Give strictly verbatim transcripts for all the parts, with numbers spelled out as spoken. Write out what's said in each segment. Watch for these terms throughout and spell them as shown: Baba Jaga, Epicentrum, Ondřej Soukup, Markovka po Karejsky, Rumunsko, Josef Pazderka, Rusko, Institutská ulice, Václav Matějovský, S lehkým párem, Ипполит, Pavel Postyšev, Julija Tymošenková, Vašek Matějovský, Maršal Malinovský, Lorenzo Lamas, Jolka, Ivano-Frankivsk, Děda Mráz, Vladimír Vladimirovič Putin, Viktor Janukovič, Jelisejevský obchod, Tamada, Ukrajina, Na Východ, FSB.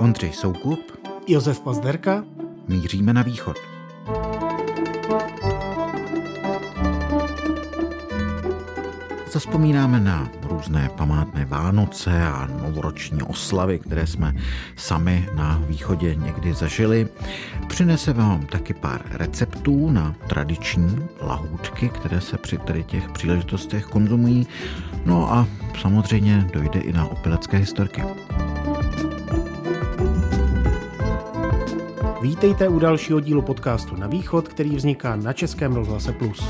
Ondřej Soukup, Josef Pazderka, míříme na východ. Zazpomínáme na různé památné Vánoce a novoroční oslavy, které jsme sami na východě někdy zažili. Přinese vám taky pár receptů na tradiční lahůdky, které se při tady těch příležitostech konzumují. No a samozřejmě dojde i na opilecké historky. Vítejte u dalšího dílu podcastu Na východ, který vzniká na Českém rozhlase Plus.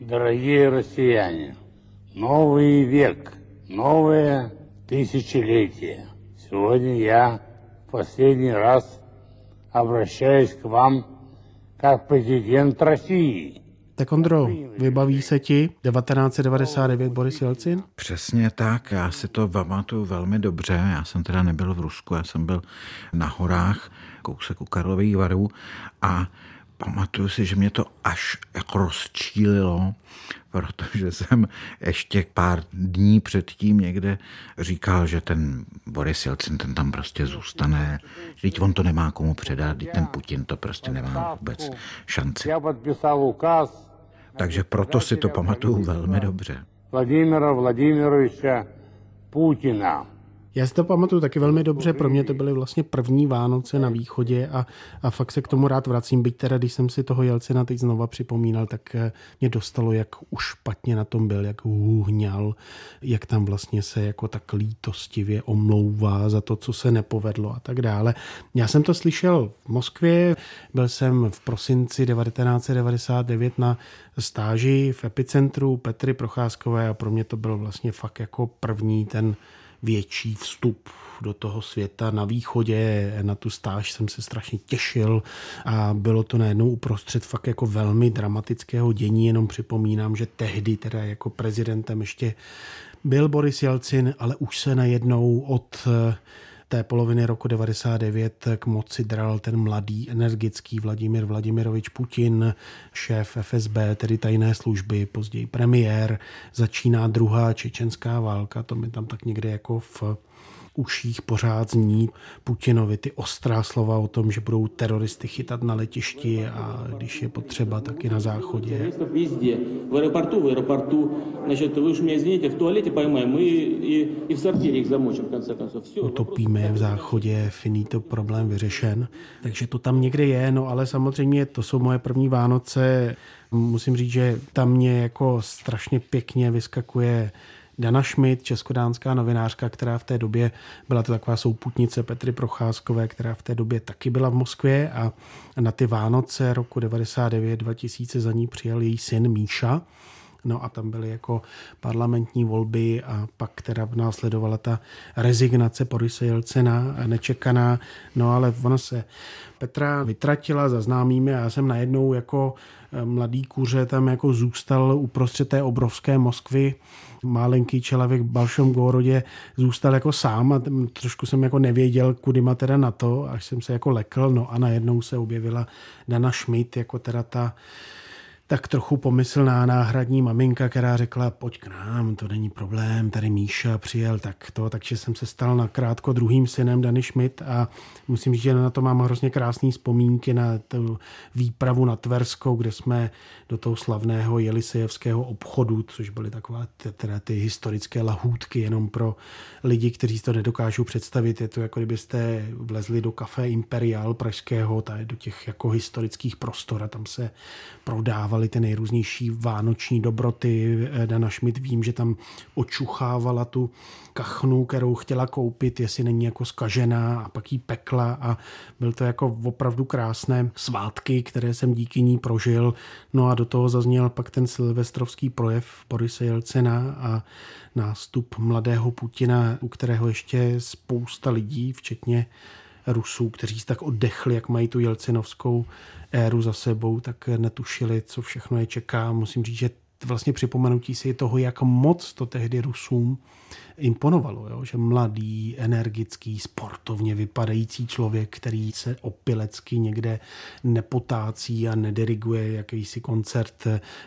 Дорогие россияне, новый век, новое тысячелетие. Сегодня я в последний раз обращаюсь к вам как президент России. Tak Ondro, vybaví se ti devatenáct devadesát devět Boris Jelcin? Přesně tak, já si to pamatuju velmi dobře. Já jsem teda nebyl v Rusku, já jsem byl na horách, kousek u Karlových Varů a pamatuju si, že mě to až jako rozčílilo, protože jsem ještě pár dní předtím někde říkal, že ten Boris Jelcin, ten tam prostě zůstane. Vždyť on to nemá komu předat, vždyť ten Putin to prostě nemá vůbec šanci. Takže proto si to pamatuju velmi dobře. Vladimíra Vladimiroviča Putina. Já si to pamatuju taky velmi dobře, pro mě to byly vlastně první Vánoce na východě a, a fakt se k tomu rád vracím, byť teda, když jsem si toho Jelcina teď znova připomínal, tak mě dostalo, jak už špatně na tom byl, jak hůhňal, jak tam vlastně se jako tak lítostivě omlouvá za to, co se nepovedlo a tak dále. Já jsem to slyšel v Moskvě, byl jsem v prosinci devatenáct devadesát devět na stáži v Epicentru Petry Procházkové a pro mě to byl vlastně fakt jako první ten větší vstup do toho světa na východě. Na tu stáž jsem se strašně těšil a bylo to najednou uprostřed fakt jako velmi dramatického dění. Jenom připomínám, že tehdy teda jako prezidentem ještě byl Boris Jelcin, ale už se najednou od té poloviny roku devadesát devět k moci dral ten mladý, energický Vladimír Vladimirovič Putin, šéf F S B, tedy tajné služby, později premiér. Začíná druhá čečenská válka, to mi tam tak někde jako v uších pořád zní Putinovi ty ostrá slova o tom, že budou teroristy chytat na letišti a když je potřeba, tak i na záchodě. V aeroportu, v aeroportu, значит, vy už mě zvíte, v toaletě pojmeme, my i, i v sortíře jich zamočím, v konce koncov. Utopíme je v záchodě, finito, problém vyřešen. Takže to tam někde je, no ale samozřejmě to jsou moje první Vánoce. Musím říct, že tam mě jako strašně pěkně vyskakuje Dana Schmidt, českodánská novinářka, která v té době byla to taková souputnice Petry Procházkové, která v té době taky byla v Moskvě a na ty Vánoce roku devadesát devět dva tisíce za ní přijel její syn Míša. No a tam byly jako parlamentní volby a pak teda následovala ta rezignace Borise Jelcina, nečekaná. No ale ona se Petra vytratila, zaznámíme a já jsem najednou jako mladý kuře tam jako zůstal uprostřed té obrovské Moskvy. Málenký člověk v Balšom Górodě zůstal jako sám a trošku jsem jako nevěděl, kudy má teda na to, až jsem se jako lekl. No a najednou se objevila Dana Schmidt jako teda ta tak trochu pomyslná náhradní maminka, která řekla, pojď k nám, to není problém, tady Míša přijel, tak to, takže jsem se stal nakrátko druhým synem Dany Schmidt a musím říct, že na to mám hrozně krásné vzpomínky na tu výpravu na Tverskou, kde jsme do toho slavného Jelisejevského obchodu, což byly takové teda ty historické lahůdky jenom pro lidi, kteří to nedokážou představit. Je to jako kdybyste vlezli do Café Imperial pražského, tady do těch jako historických prostor a tam se prodává ty nejrůznější vánoční dobroty. Dana Schmidt vím, že tam očuchávala tu kachnu, kterou chtěla koupit, jestli není jako zkažená a pak jí pekla a byl to jako opravdu krásné svátky, které jsem díky ní prožil. No a do toho zazněl pak ten silvestrovský projev Borise Jelcina a nástup mladého Putina, u kterého ještě spousta lidí, včetně Rusů, kteří si tak oddechli, jak mají tu jelcinovskou éru za sebou, tak netušili, co všechno je čeká. Musím říct, že vlastně připomenutí si toho, jak moc to tehdy Rusům imponovalo, jo? Že mladý, energický, sportovně vypadající člověk, který se opilecky někde nepotácí a nediriguje jakýsi koncert,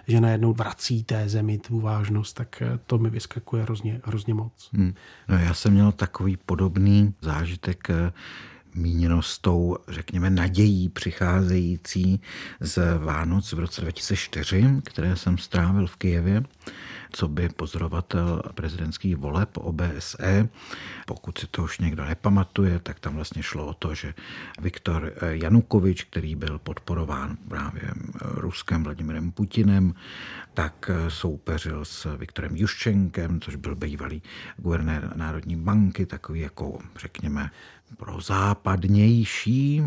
že najednou vrací té zemi tu vážnost, tak to mi vyskakuje hrozně, hrozně moc. Hmm. No, já jsem měl takový podobný zážitek míněno s tou, řekněme, nadějí přicházející z Vánoc v roce dva tisíce čtyři, které jsem strávil v Kyjevě, co by pozorovatel prezidentských voleb O B S E. Pokud si to už někdo nepamatuje, tak tam vlastně šlo o to, že Viktor Janukovič, který byl podporován právě Ruskem Vladimirem Putinem, tak soupeřil s Viktorem Juščenkem, což byl bývalý guvernér Národní banky, takový jako, řekněme, prozápadnější,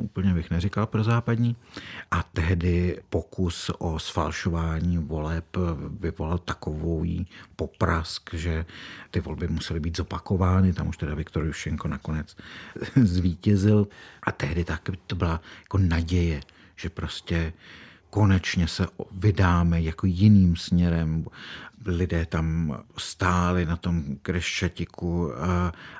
úplně bych neříkal prozápadní, a tehdy pokus o sfalšování voleb vyvolal takový poprask, že ty volby musely být zopakovány, tam už teda Viktor Juščenko nakonec zvítězil a tehdy tak to byla jako naděje, že prostě konečně se vydáme jako jiným směrem. Lidé tam stáli na tom Krešatiku.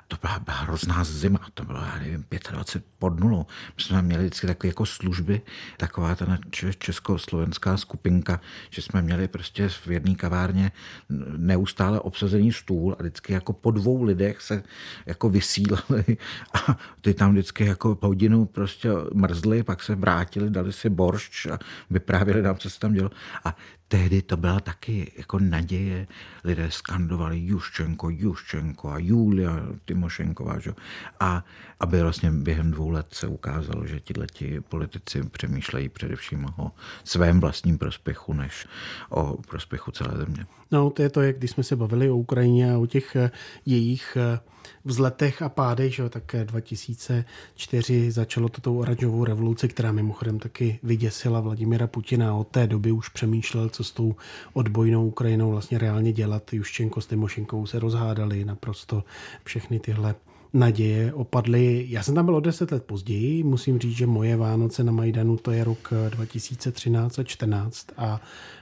To byla, byla hrozná zima, to bylo, já nevím, dvacet pět pod nulou. My jsme měli vždycky takové jako služby, taková ta československá skupinka, že jsme měli prostě v jedné kavárně neustále obsazený stůl a vždycky jako po dvou lidech se jako vysílali a ty tam vždycky jako hodinu prostě mrzli, pak se vrátili, dali si boršč a vyprávěli nám, co se tam dělo. A tehdy to byla taky jako naděje. Lidé skandovali Juščenko, Juščenko a Julija Tymošenková. Že? A aby vlastně během dvou let se ukázalo, že tihleti politici přemýšlejí především o svém vlastním prospěchu, než o prospěchu celé země. No to je to, jak když jsme se bavili o Ukrajině a o těch jejich vzletech a pádech, že? Tak dva tisíce čtyři začalo to tou oranžovou revoluci, která mimochodem taky vyděsila Vladimira Putina. Od té doby už přemýšlel, co s tou odbojnou Ukrajinou vlastně reálně dělat. Juščenko s Tymošenkou se rozhádali, naprosto všechny tyhle naděje opadly. Já jsem tam byl o deset let později, musím říct, že moje Vánoce na Majdanu to je rok dva tisíce třináct a čtrnáct a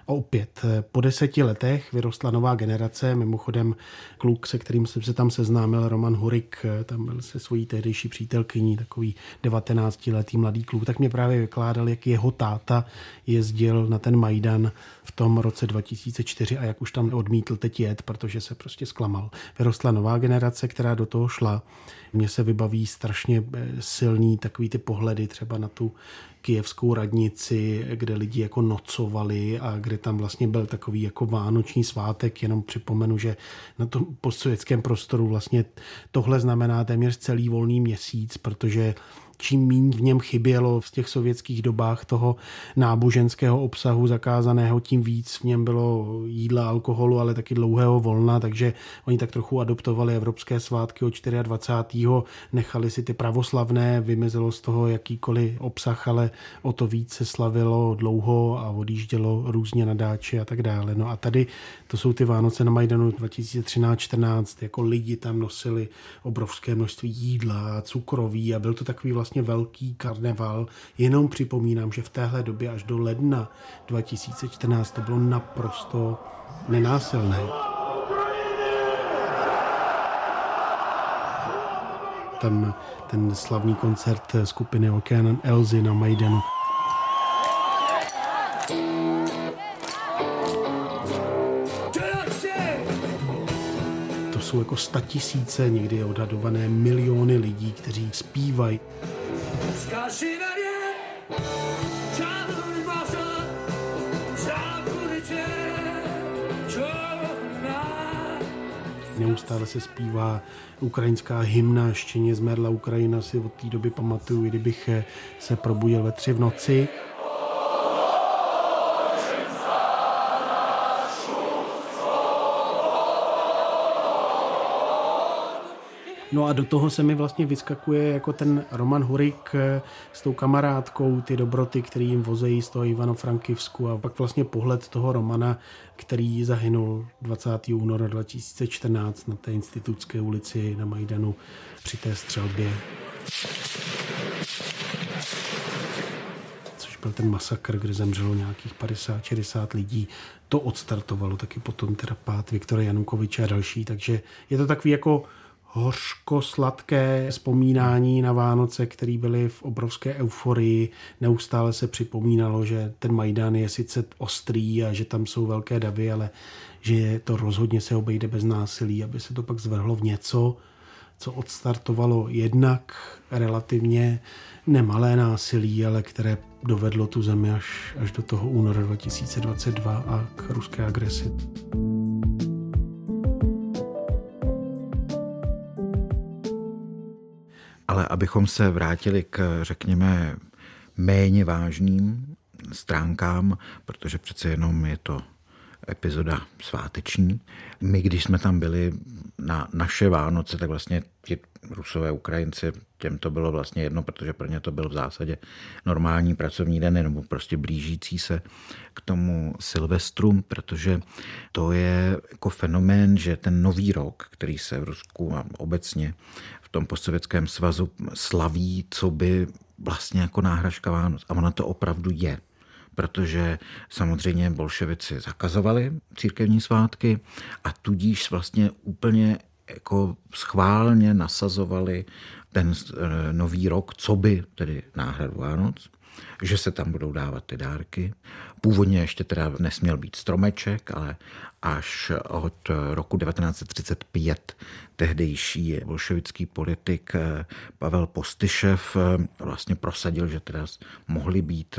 opět po deseti letech vyrostla nová generace, mimochodem kluk, se kterým jsem se tam seznámil, Roman Hurik, tam byl se svojí tehdejší přítelkyní, takový devatenáctiletý mladý kluk, tak mě právě vykládal, jak jeho táta jezdil na ten Majdan v tom roce dva tisíce čtyři a jak už tam odmítl teď jet, protože se prostě zklamal. Vyrostla nová generace, která do toho šla. Mně se vybaví strašně silný takový ty pohledy třeba na tu kyjevskou radnici, kde lidi jako nocovali a kde tam vlastně byl takový jako vánoční svátek. Jenom připomenu, že na tom postsovětském prostoru vlastně tohle znamená téměř celý volný měsíc, protože čím míň v něm chybělo v těch sovětských dobách toho náboženského obsahu zakázaného, tím víc v něm bylo jídla, alkoholu, ale taky dlouhého volna, takže oni tak trochu adoptovali evropské svátky od dvacátého čtvrtého Nechali si ty pravoslavné, vymizelo z toho jakýkoliv obsah, ale o to víc se slavilo dlouho a odjíždělo různě na dáči a tak dále. No a tady to jsou ty Vánoce na Majdanu dva tisíce třináct čtrnáct, jako lidi tam nosili obrovské množství jídla, cukroví a byl to takový vlastně vlastně velký karneval. Jenom připomínám, že v téhle době až do ledna dva tisíce čtrnáct to bylo naprosto nenásilné. Tam ten slavný koncert skupiny Okean Elzy na Majdanu. Jsou jako statisíce, někdy odhadované miliony lidí, kteří zpívají. Neustále se zpívá ukrajinská hymna, Štěně zmerla Ukrajina, si od té doby pamatuju, kdybych se probudil ve tři v noci. No a do toho se mi vlastně vyskakuje jako ten Roman Hurik s tou kamarádkou, ty dobroty, který jim vozejí z toho Ivano-Frankivsku a pak vlastně pohled toho Romana, který zahynul dvacátého února dva tisíce čtrnáct na té Institutské ulici na Majdanu při té střelbě. když byl ten masakr, kde zemřelo nějakých padesát šedesát lidí, to odstartovalo taky potom teda pád Viktora Janukoviče a další, takže je to takový jako hořko-sladké vzpomínání na Vánoce, které byly v obrovské euforii. Neustále se připomínalo, že ten Majdan je sice ostrý a že tam jsou velké davy, ale že to rozhodně se obejde bez násilí, aby se to pak zvrhlo v něco, co odstartovalo jednak relativně nemalé násilí, ale které dovedlo tu zemi až, až do toho února dva tisíce dvacet dva a k ruské agresi. Ale abychom se vrátili k, řekněme, méně vážným stránkám, protože přece jenom je to epizoda sváteční. My, když jsme tam byli na naše Vánoce, tak vlastně ti Rusové, Ukrajinci, těm to bylo vlastně jedno, protože pro ně to byl v zásadě normální pracovní den, nebo prostě blížící se k tomu Silvestru, protože to je jako fenomén, že ten nový rok, který se v Rusku a obecně v tom postsovětském svazu slaví, co by vlastně jako náhražka Vánoc. A ona to opravdu je. Protože samozřejmě bolševici zakazovali církevní svátky a tudíž vlastně úplně jako schválně nasazovali ten nový rok, co by tedy náhradu Vánoc, že se tam budou dávat ty dárky. Původně ještě teda nesměl být stromeček, ale až od roku devatenáct set třicet pět tehdejší bolševický politik Pavel Postyšev vlastně prosadil, že teda mohly být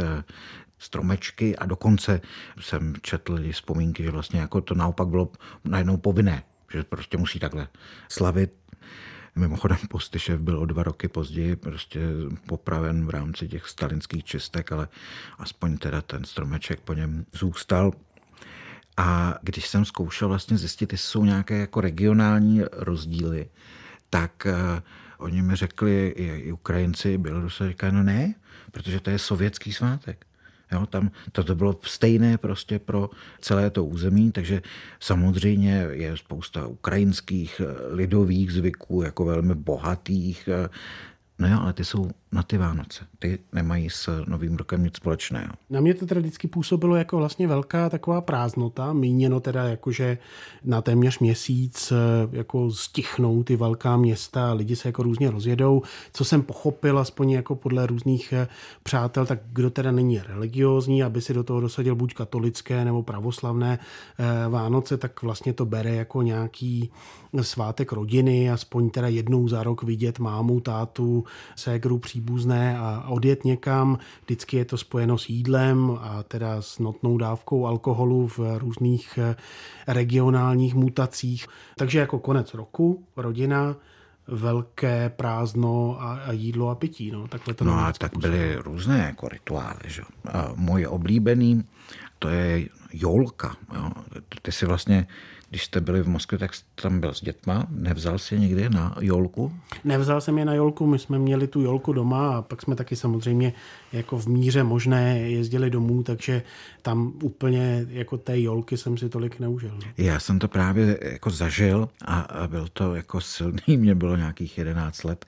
stromečky a dokonce jsem četl vzpomínky, že vlastně jako to naopak bylo najednou povinné, že prostě musí takhle slavit. Mimochodem Postyšev byl o dva roky později prostě popraven v rámci těch stalinských čistek, ale aspoň teda ten stromeček po něm zůstal. A když jsem zkoušel vlastně zjistit, jestli jsou nějaké jako regionální rozdíly, tak oni mi řekli, i Ukrajinci, i Bělorusové, říkají, no ne, protože to je sovětský svátek. Jo, tam to bylo stejné prostě pro celé to území, takže samozřejmě je spousta ukrajinských lidových zvyků, jako velmi bohatých. No jo, ale ty jsou na ty Vánoce. Ty nemají s novým rokem nic společného. Na mě to teda vždycky působilo jako vlastně velká taková prázdnota, míněno teda jakože na téměř měsíc jako stichnou ty velká města, lidi se jako různě rozjedou. Co jsem pochopil, aspoň jako podle různých přátel, tak kdo teda není religiózní, aby si do toho dosadil buď katolické nebo pravoslavné Vánoce, tak vlastně to bere jako nějaký svátek rodiny, aspoň teda jednou za rok vidět mámu, tátu, ségru, příbuzné a odjet někam. Vždycky je to spojeno s jídlem a teda s notnou dávkou alkoholu v různých regionálních mutacích. Takže jako konec roku, rodina, velké prázdno a jídlo a pití. No, takhle to no a tak způsob. Byly různé jako rituály. Že? Moje oblíbený, to je Jolka. Jo? Ty si vlastně, když jste byli v Moskvě, tak tam byl s dětma. Nevzal jsi je někdy na Jolku? Nevzal jsem je na Jolku, my jsme měli tu Jolku doma a pak jsme taky samozřejmě jako v míře možné jezdili domů, takže tam úplně jako té Jolky jsem si tolik neužil. Já jsem to právě jako zažil a byl to jako silný, mě bylo nějakých jedenáct let,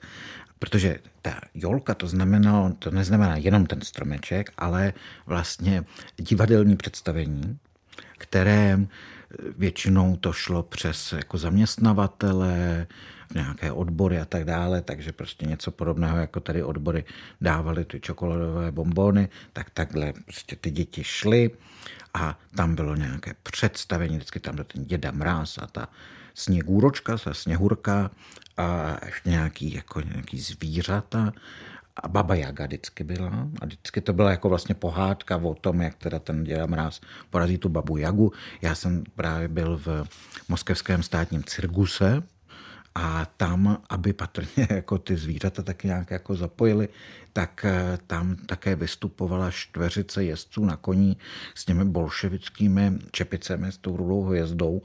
protože ta Jolka, to znamenalo, to neznamená jenom ten stromeček, ale vlastně divadelní představení, které většinou to šlo přes jako zaměstnavatele, nějaké odbory a tak dále, takže prostě něco podobného, jako tady odbory dávaly ty čokoládové bonbony, tak takhle prostě ty děti šly a tam bylo nějaké představení, vždycky tam byl ten Děda Mráz a ta Sněgůročka, ta Sněhurka a ještě nějaký, jako nějaký zvířata. A Baba Jaga vždycky byla. A vždycky to byla jako vlastně pohádka o tom, jak teda ten Děda Mráz porazí tu Babu Jagu. Já jsem právě byl v Moskevském státním cirkuse a tam, aby patrně jako ty zvířata tak nějak jako zapojili, tak tam také vystupovala čtveřice jezdců na koní s těmi bolševickými čepicemi, s tou rudou jezdou,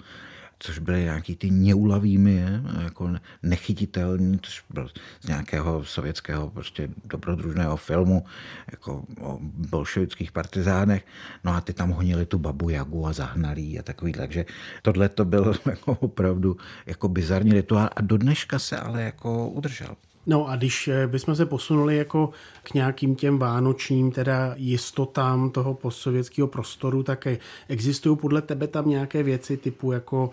což byly nějaký ty neulavými, jako nechytitelní, což byl z nějakého sovětského prostě dobrodružného filmu jako o bolševických partizánech. No a ty tam honili tu Babu Jagu a zahnalí a takový. Takže tohle to byl jako opravdu jako bizarní rituál a do dneška se ale jako udržel. No a když bychom se posunuli jako k nějakým těm vánočním teda jistotám toho postsovětského prostoru, tak existují podle tebe tam nějaké věci typu jako,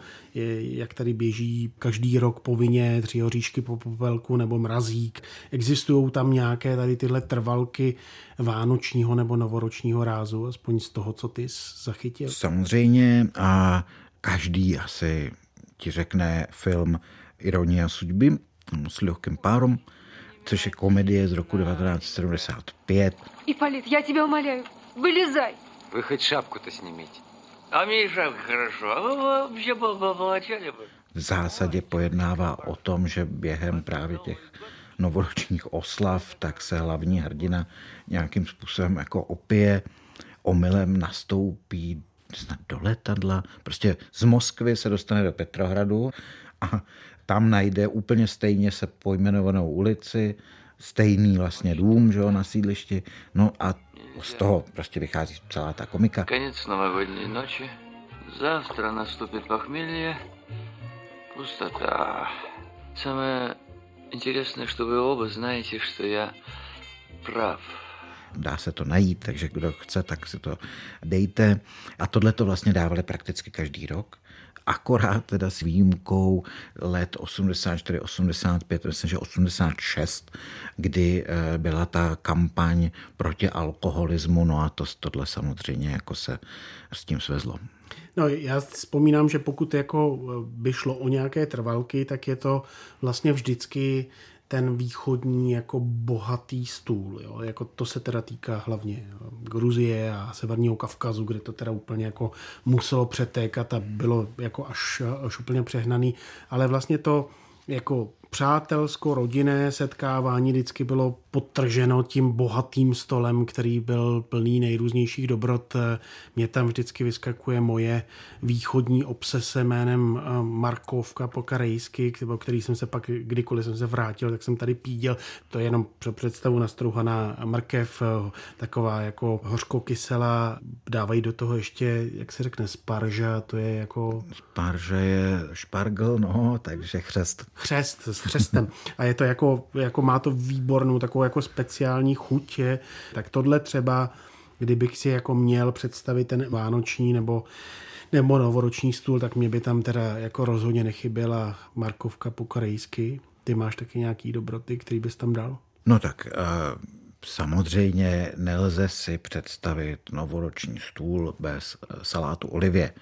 jak tady běží každý rok povinně Tři hoříšky po popelku nebo mrazík. Existují tam nějaké tady tyhle trvalky vánočního nebo novoročního rázu, aspoň z toho, co ty jsi zachytil? Samozřejmě a každý asi ti řekne film Ironie suďby, S lehkým párem, což je komedie z roku devatenáct set sedmdesát pět. Ипполит, já tě umolím, vylezaj. Vy choď šapku-to snímíte. A mě i šapka хорошо. V zásadě pojednává o tom, že během právě těch novoročních oslav tak se hlavní hrdina nějakým způsobem jako opije, omylem nastoupí snad do letadla, prostě z Moskvy se dostane do Petrohradu a tam najde úplně stejně se pojmenovanou ulici, stejný vlastně dům, že jo, na sídlišti. No a z toho prostě vychází celá ta komika. Konec novovodní noči. Závtra nastupí pochmílie. Pustota. Samé interesné, že vy oba znáte, že já prav. Dá se to najít, takže kdo chce, tak si to dejte. A tohle to vlastně dávali prakticky každý rok. Akorát teda s výjimkou let osmdesát čtyři osmdesát pět, myslím, že osmdesát šest, kdy byla ta kampaň proti alkoholismu, no a to, tohle samozřejmě jako se s tím svezlo. No, já vzpomínám, že pokud jako by šlo o nějaké trvalky, tak je to vlastně vždycky ten východní jako bohatý stůl. Jo? Jako to se teda týká hlavně Gruzie a Severního Kavkazu, kde to teda úplně jako muselo přetékat a bylo jako až, až úplně přehnaný. Ale vlastně to jako přátelsko-rodinné setkávání vždycky bylo podtrženo tím bohatým stolem, který byl plný nejrůznějších dobrot. Mě tam vždycky vyskakuje moje východní obsese jménem Markovka po Karejsky, který jsem se pak, kdykoliv jsem se vrátil, tak jsem tady píděl. To je jenom pro představu nastrouhaná mrkev, taková jako hořkokyselá. Dávají do toho ještě, jak se řekne, sparža, to je jako... Sparža je špargl, no, takže chřest. Chřest, s chřestem. A je to jako, jako má to výbornou takovou jako speciální chuť, je. Tak tohle třeba, kdybych si jako měl představit ten vánoční nebo, nebo novoroční stůl, tak mě by tam teda jako rozhodně nechyběla Markovka po korejsky. Ty máš taky nějaký dobroty, který bys tam dal? No tak samozřejmě nelze si představit novoroční stůl bez salátu olivie.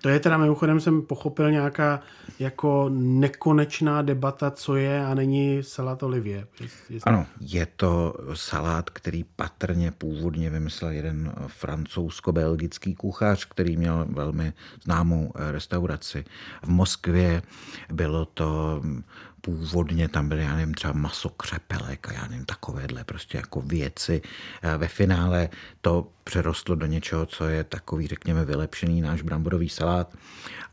To je teda mimochodem, jsem pochopil, nějaká jako nekonečná debata, co je a není salát olivie. Jestli... Ano, je to salát, který patrně původně vymyslel jeden francouzsko-belgický kuchař, který měl velmi známou restauraci v Moskvě. Bylo to původně, tam byly, já nevím, třeba maso křepelek a já nevím, takovéhle prostě jako věci. Ve finále to přerostlo do něčeho, co je takový, řekněme, vylepšený náš bramborový salát,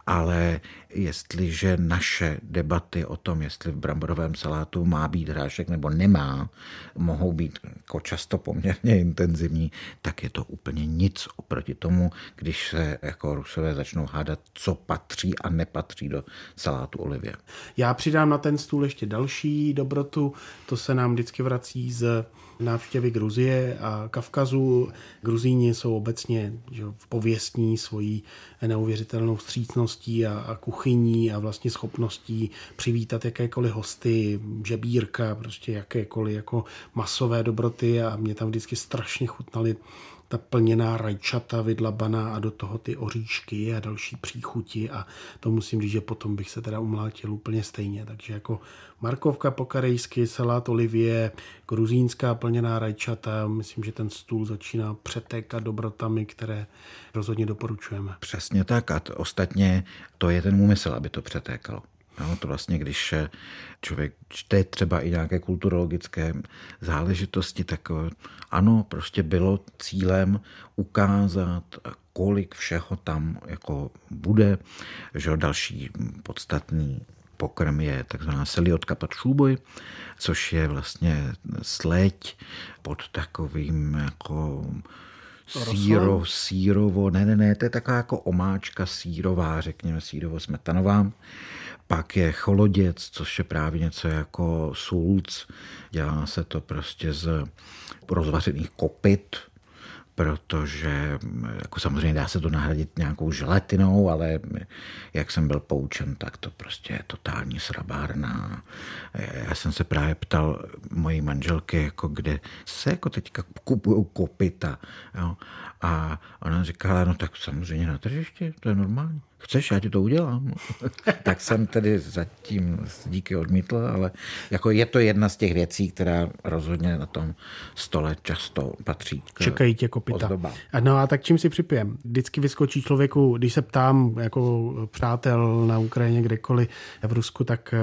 ale jestliže naše debaty o tom, jestli v bramborovém salátu má být hrášek nebo nemá, mohou být jako často poměrně intenzivní, tak je to úplně nic oproti tomu, když se jako Rusové začnou hádat, co patří a nepatří do salátu olivie. Já přidám na ten stůl ještě další dobrotu, to se nám vždycky vrací z návštěvy Gruzie a Kavkazu. Gruzíni jsou obecně, že, pověstní svojí neuvěřitelnou vstřícností a, a kuchyní a vlastně schopností přivítat jakékoliv hosty, žebírka, prostě jakékoliv jako masové dobroty, a mě tam vždycky strašně chutnaly ta plněná rajčata vydlabaná a do toho ty oříšky a další příchuti, a to musím říct, že potom bych se teda umlátil úplně stejně. Takže jako Markovka po karejsky, salát olivie, gruzínská plněná rajčata, myslím, že ten stůl začíná přetékat dobrotami, které rozhodně doporučujeme. Přesně tak, a to, ostatně to je ten úmysl, aby to přetékalo. No, to vlastně, když člověk čte třeba i nějaké kulturologické záležitosti, tak ano, prostě bylo cílem ukázat, kolik všeho tam jako bude, že další podstatný pokrm je takzvaná Seljodka pod šubou, což je vlastně sleď pod takovým jako síro, sírovo, ne, ne, ne, to je taková jako omáčka sírová, řekněme sírovo-smetanová. Pak je choloděc, což je právě něco jako sulc. Dělá se to prostě z rozvařených kopyt, protože jako samozřejmě dá se to nahradit nějakou želatinou, ale jak jsem byl poučen, tak to prostě je totální srabárna. Já jsem se právě ptal mojí manželky, jako kde se jako teďka kupují kopyta. Jo? A ona říkala, no tak samozřejmě na tržišti, to je normální. Chceš, já ti to udělám. Tak jsem tedy zatím díky odmítl, ale jako je to jedna z těch věcí, která rozhodně na tom stole často patří. Čekají tě kopyta. No a tak čím si připijem? Vždycky vyskočí člověku, když se ptám jako přátel na Ukrajině, kdekoliv v Rusku, tak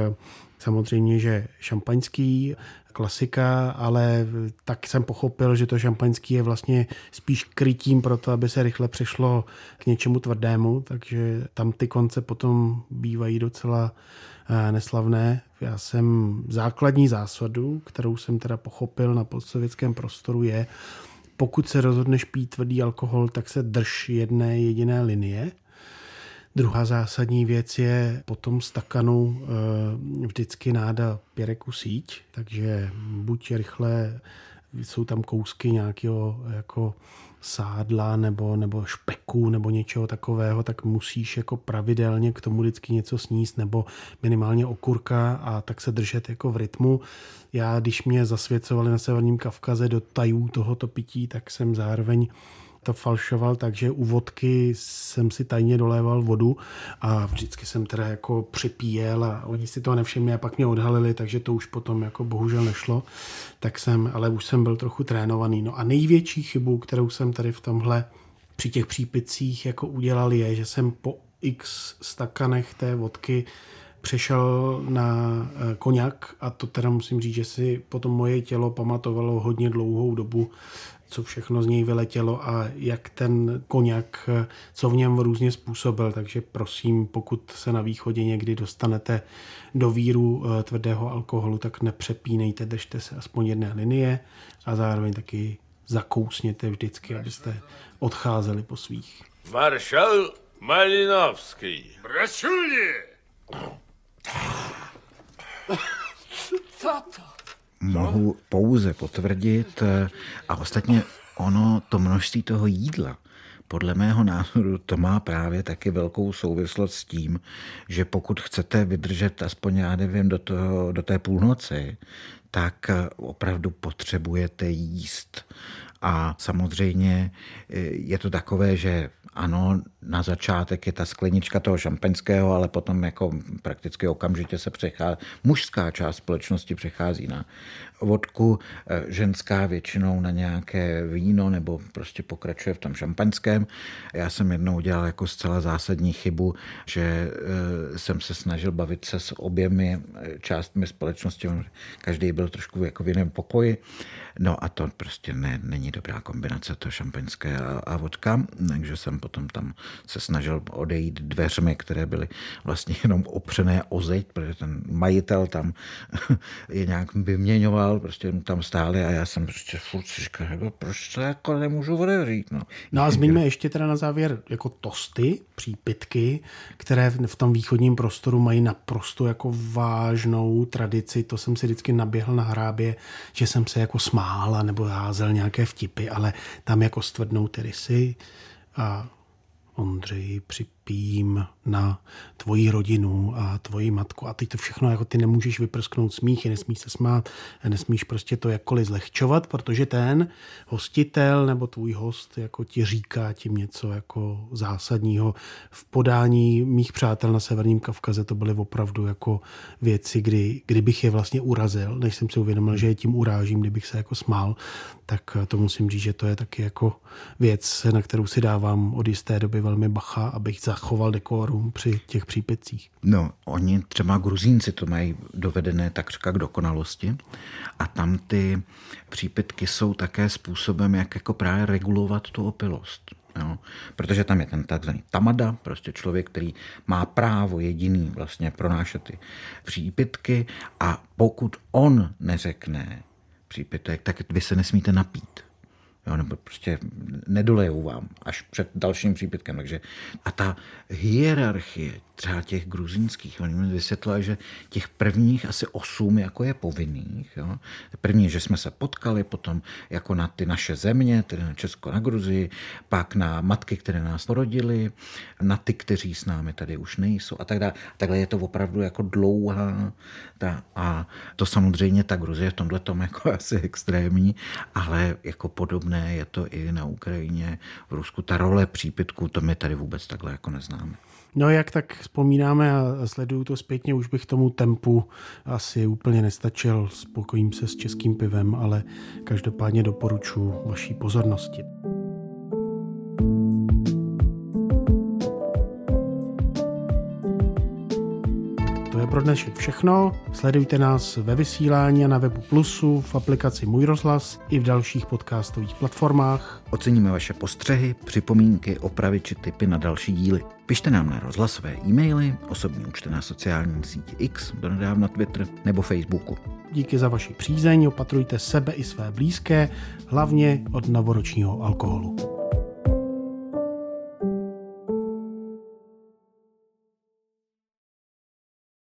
samozřejmě, že šampaňský, klasika, ale tak jsem pochopil, že to šampaňský je vlastně spíš krytím pro to, aby se rychle přešlo k něčemu tvrdému, takže tam ty konce potom bývají docela neslavné. Já jsem základní zásadu, kterou jsem teda pochopil na postsovětském prostoru je, pokud se rozhodneš pít tvrdý alkohol, tak se drž jedné jediné linie. Druhá zásadní věc je potom stakanu vždycky náda pěreku síť, takže buď rychle, jsou tam kousky nějakého jako sádla nebo, nebo špeku nebo něčeho takového, tak musíš jako pravidelně k tomu vždycky něco sníst nebo minimálně okurka a tak se držet jako v rytmu. Já, když mě zasvěcovali na Severním Kavkaze do tajů tohoto pití, tak jsem zároveň to falšoval, takže u vodky jsem si tajně doléval vodu a vždycky jsem teda jako připíjel a oni si toho nevšimli a pak mě odhalili, takže to už potom jako bohužel nešlo, tak jsem, ale už jsem byl trochu trénovaný. No a největší chybu, kterou jsem tady v tomhle při těch přípicích jako udělal je, že jsem po x stakanech té vodky přešel na koňak a to teda musím říct, že si potom moje tělo pamatovalo hodně dlouhou dobu, co všechno z něj vyletělo a jak ten koňak, co v něm různě způsobil. Takže prosím, pokud se na východě někdy dostanete do víru tvrdého alkoholu, tak nepřepínejte, držte se aspoň jedné linie a zároveň taky zakousněte vždycky, abyste odcházeli po svých. Maršal Malinovský. Brašuli! Co to? Mohu pouze potvrdit a ostatně ono, to množství toho jídla, podle mého názoru to má právě taky velkou souvislost s tím, že pokud chcete vydržet aspoň, já nevím, do, toho, do té půlnoci, tak opravdu potřebujete jíst. A samozřejmě je to takové, že ano, na začátek je ta sklenička toho šampaňského, ale potom jako prakticky okamžitě se přechází, mužská část společnosti přechází na vodku, ženská většinou na nějaké víno nebo prostě pokračuje v tom šampaňském. Já jsem jednou udělal jako zcela zásadní chybu, že jsem se snažil bavit se s oběmi částmi společnosti. Každý byl trošku jako v jiném pokoji. No a to prostě ne, není dobrá kombinace to šampaňské a, a vodka, takže jsem potom tam se snažil odejít dveřmi, které byly vlastně jenom opřené o zeď, protože ten majitel tam je nějak vyměňoval, prostě tam stáli a já jsem prostě furt si říkal, jako, proč to jako nemůžu odevřít. No, no a zmiňme ještě teda na závěr jako tosty, přípitky, které v tom východním prostoru mají naprosto jako vážnou tradici. To jsem si vždycky naběhl na hrábě, že jsem se jako smál nebo házel nějaké vtipy, ale tam jako stvrdnou ty rysy a Ondřej, připím na tvoji rodinu a tvoji matku a teď to všechno, jako ty nemůžeš vyprsknout smíchy, nesmíš se smát, nesmíš prostě to jakkoliv zlehčovat, protože ten hostitel nebo tvůj host jako ti říká tím něco jako zásadního. V podání mých přátel na Severním Kavkaze to byly opravdu jako věci, kdy, kdybych je vlastně urazil, než jsem si uvědomil, že je tím urážím, kdybych se jako smál, tak to musím říct, že to je taky jako věc, na kterou si dávám od jisté doby velmi bacha, abych zachoval dekorum při těch přípitcích. No, oni třeba Gruzínci to mají dovedené takřka k dokonalosti a tam ty přípitky jsou také způsobem, jak jako právě regulovat tu opilost. Jo, protože tam je ten takzvaný tamada, prostě člověk, který má právo jediný vlastně pronášet ty přípitky a pokud on neřekne přípitek, tak vy se nesmíte napít. Jo, nebo prostě nedolejou vám až před dalším přípitkem. Takže a ta hierarchie třeba těch gruzínských, oni mi vysvětlili, že těch prvních asi osm jako je povinných. Jo. První, že jsme se potkali, potom jako na ty naše země, tedy na Česko, na Gruzii, pak na matky, které nás porodily, na ty, kteří s námi tady už nejsou a tak dále. Takhle je to opravdu jako dlouhá. Ta, a to samozřejmě ta Gruzie v tomhle tom jako asi extrémní, ale jako podobné je to i na Ukrajině, v Rusku. Ta role přípitku, to my tady vůbec takhle jako neznáme. No jak tak vzpomínáme a sleduju to zpětně, už bych tomu tempu asi úplně nestačil, spokojím se s českým pivem, ale každopádně doporučuji vaší pozornosti. To je pro dnešek všechno. Sledujte nás ve vysílání a na webu Plusu, v aplikaci Můj rozhlas i v dalších podcastových platformách. Oceníme vaše postřehy, připomínky, opravy či tipy na další díly. Pište nám na rozhlasové e-maily, osobní účty na sociální síti X, donedávna Twitter nebo Facebooku. Díky za vaši přízeň, opatrujte sebe i své blízké, hlavně od novoročního alkoholu.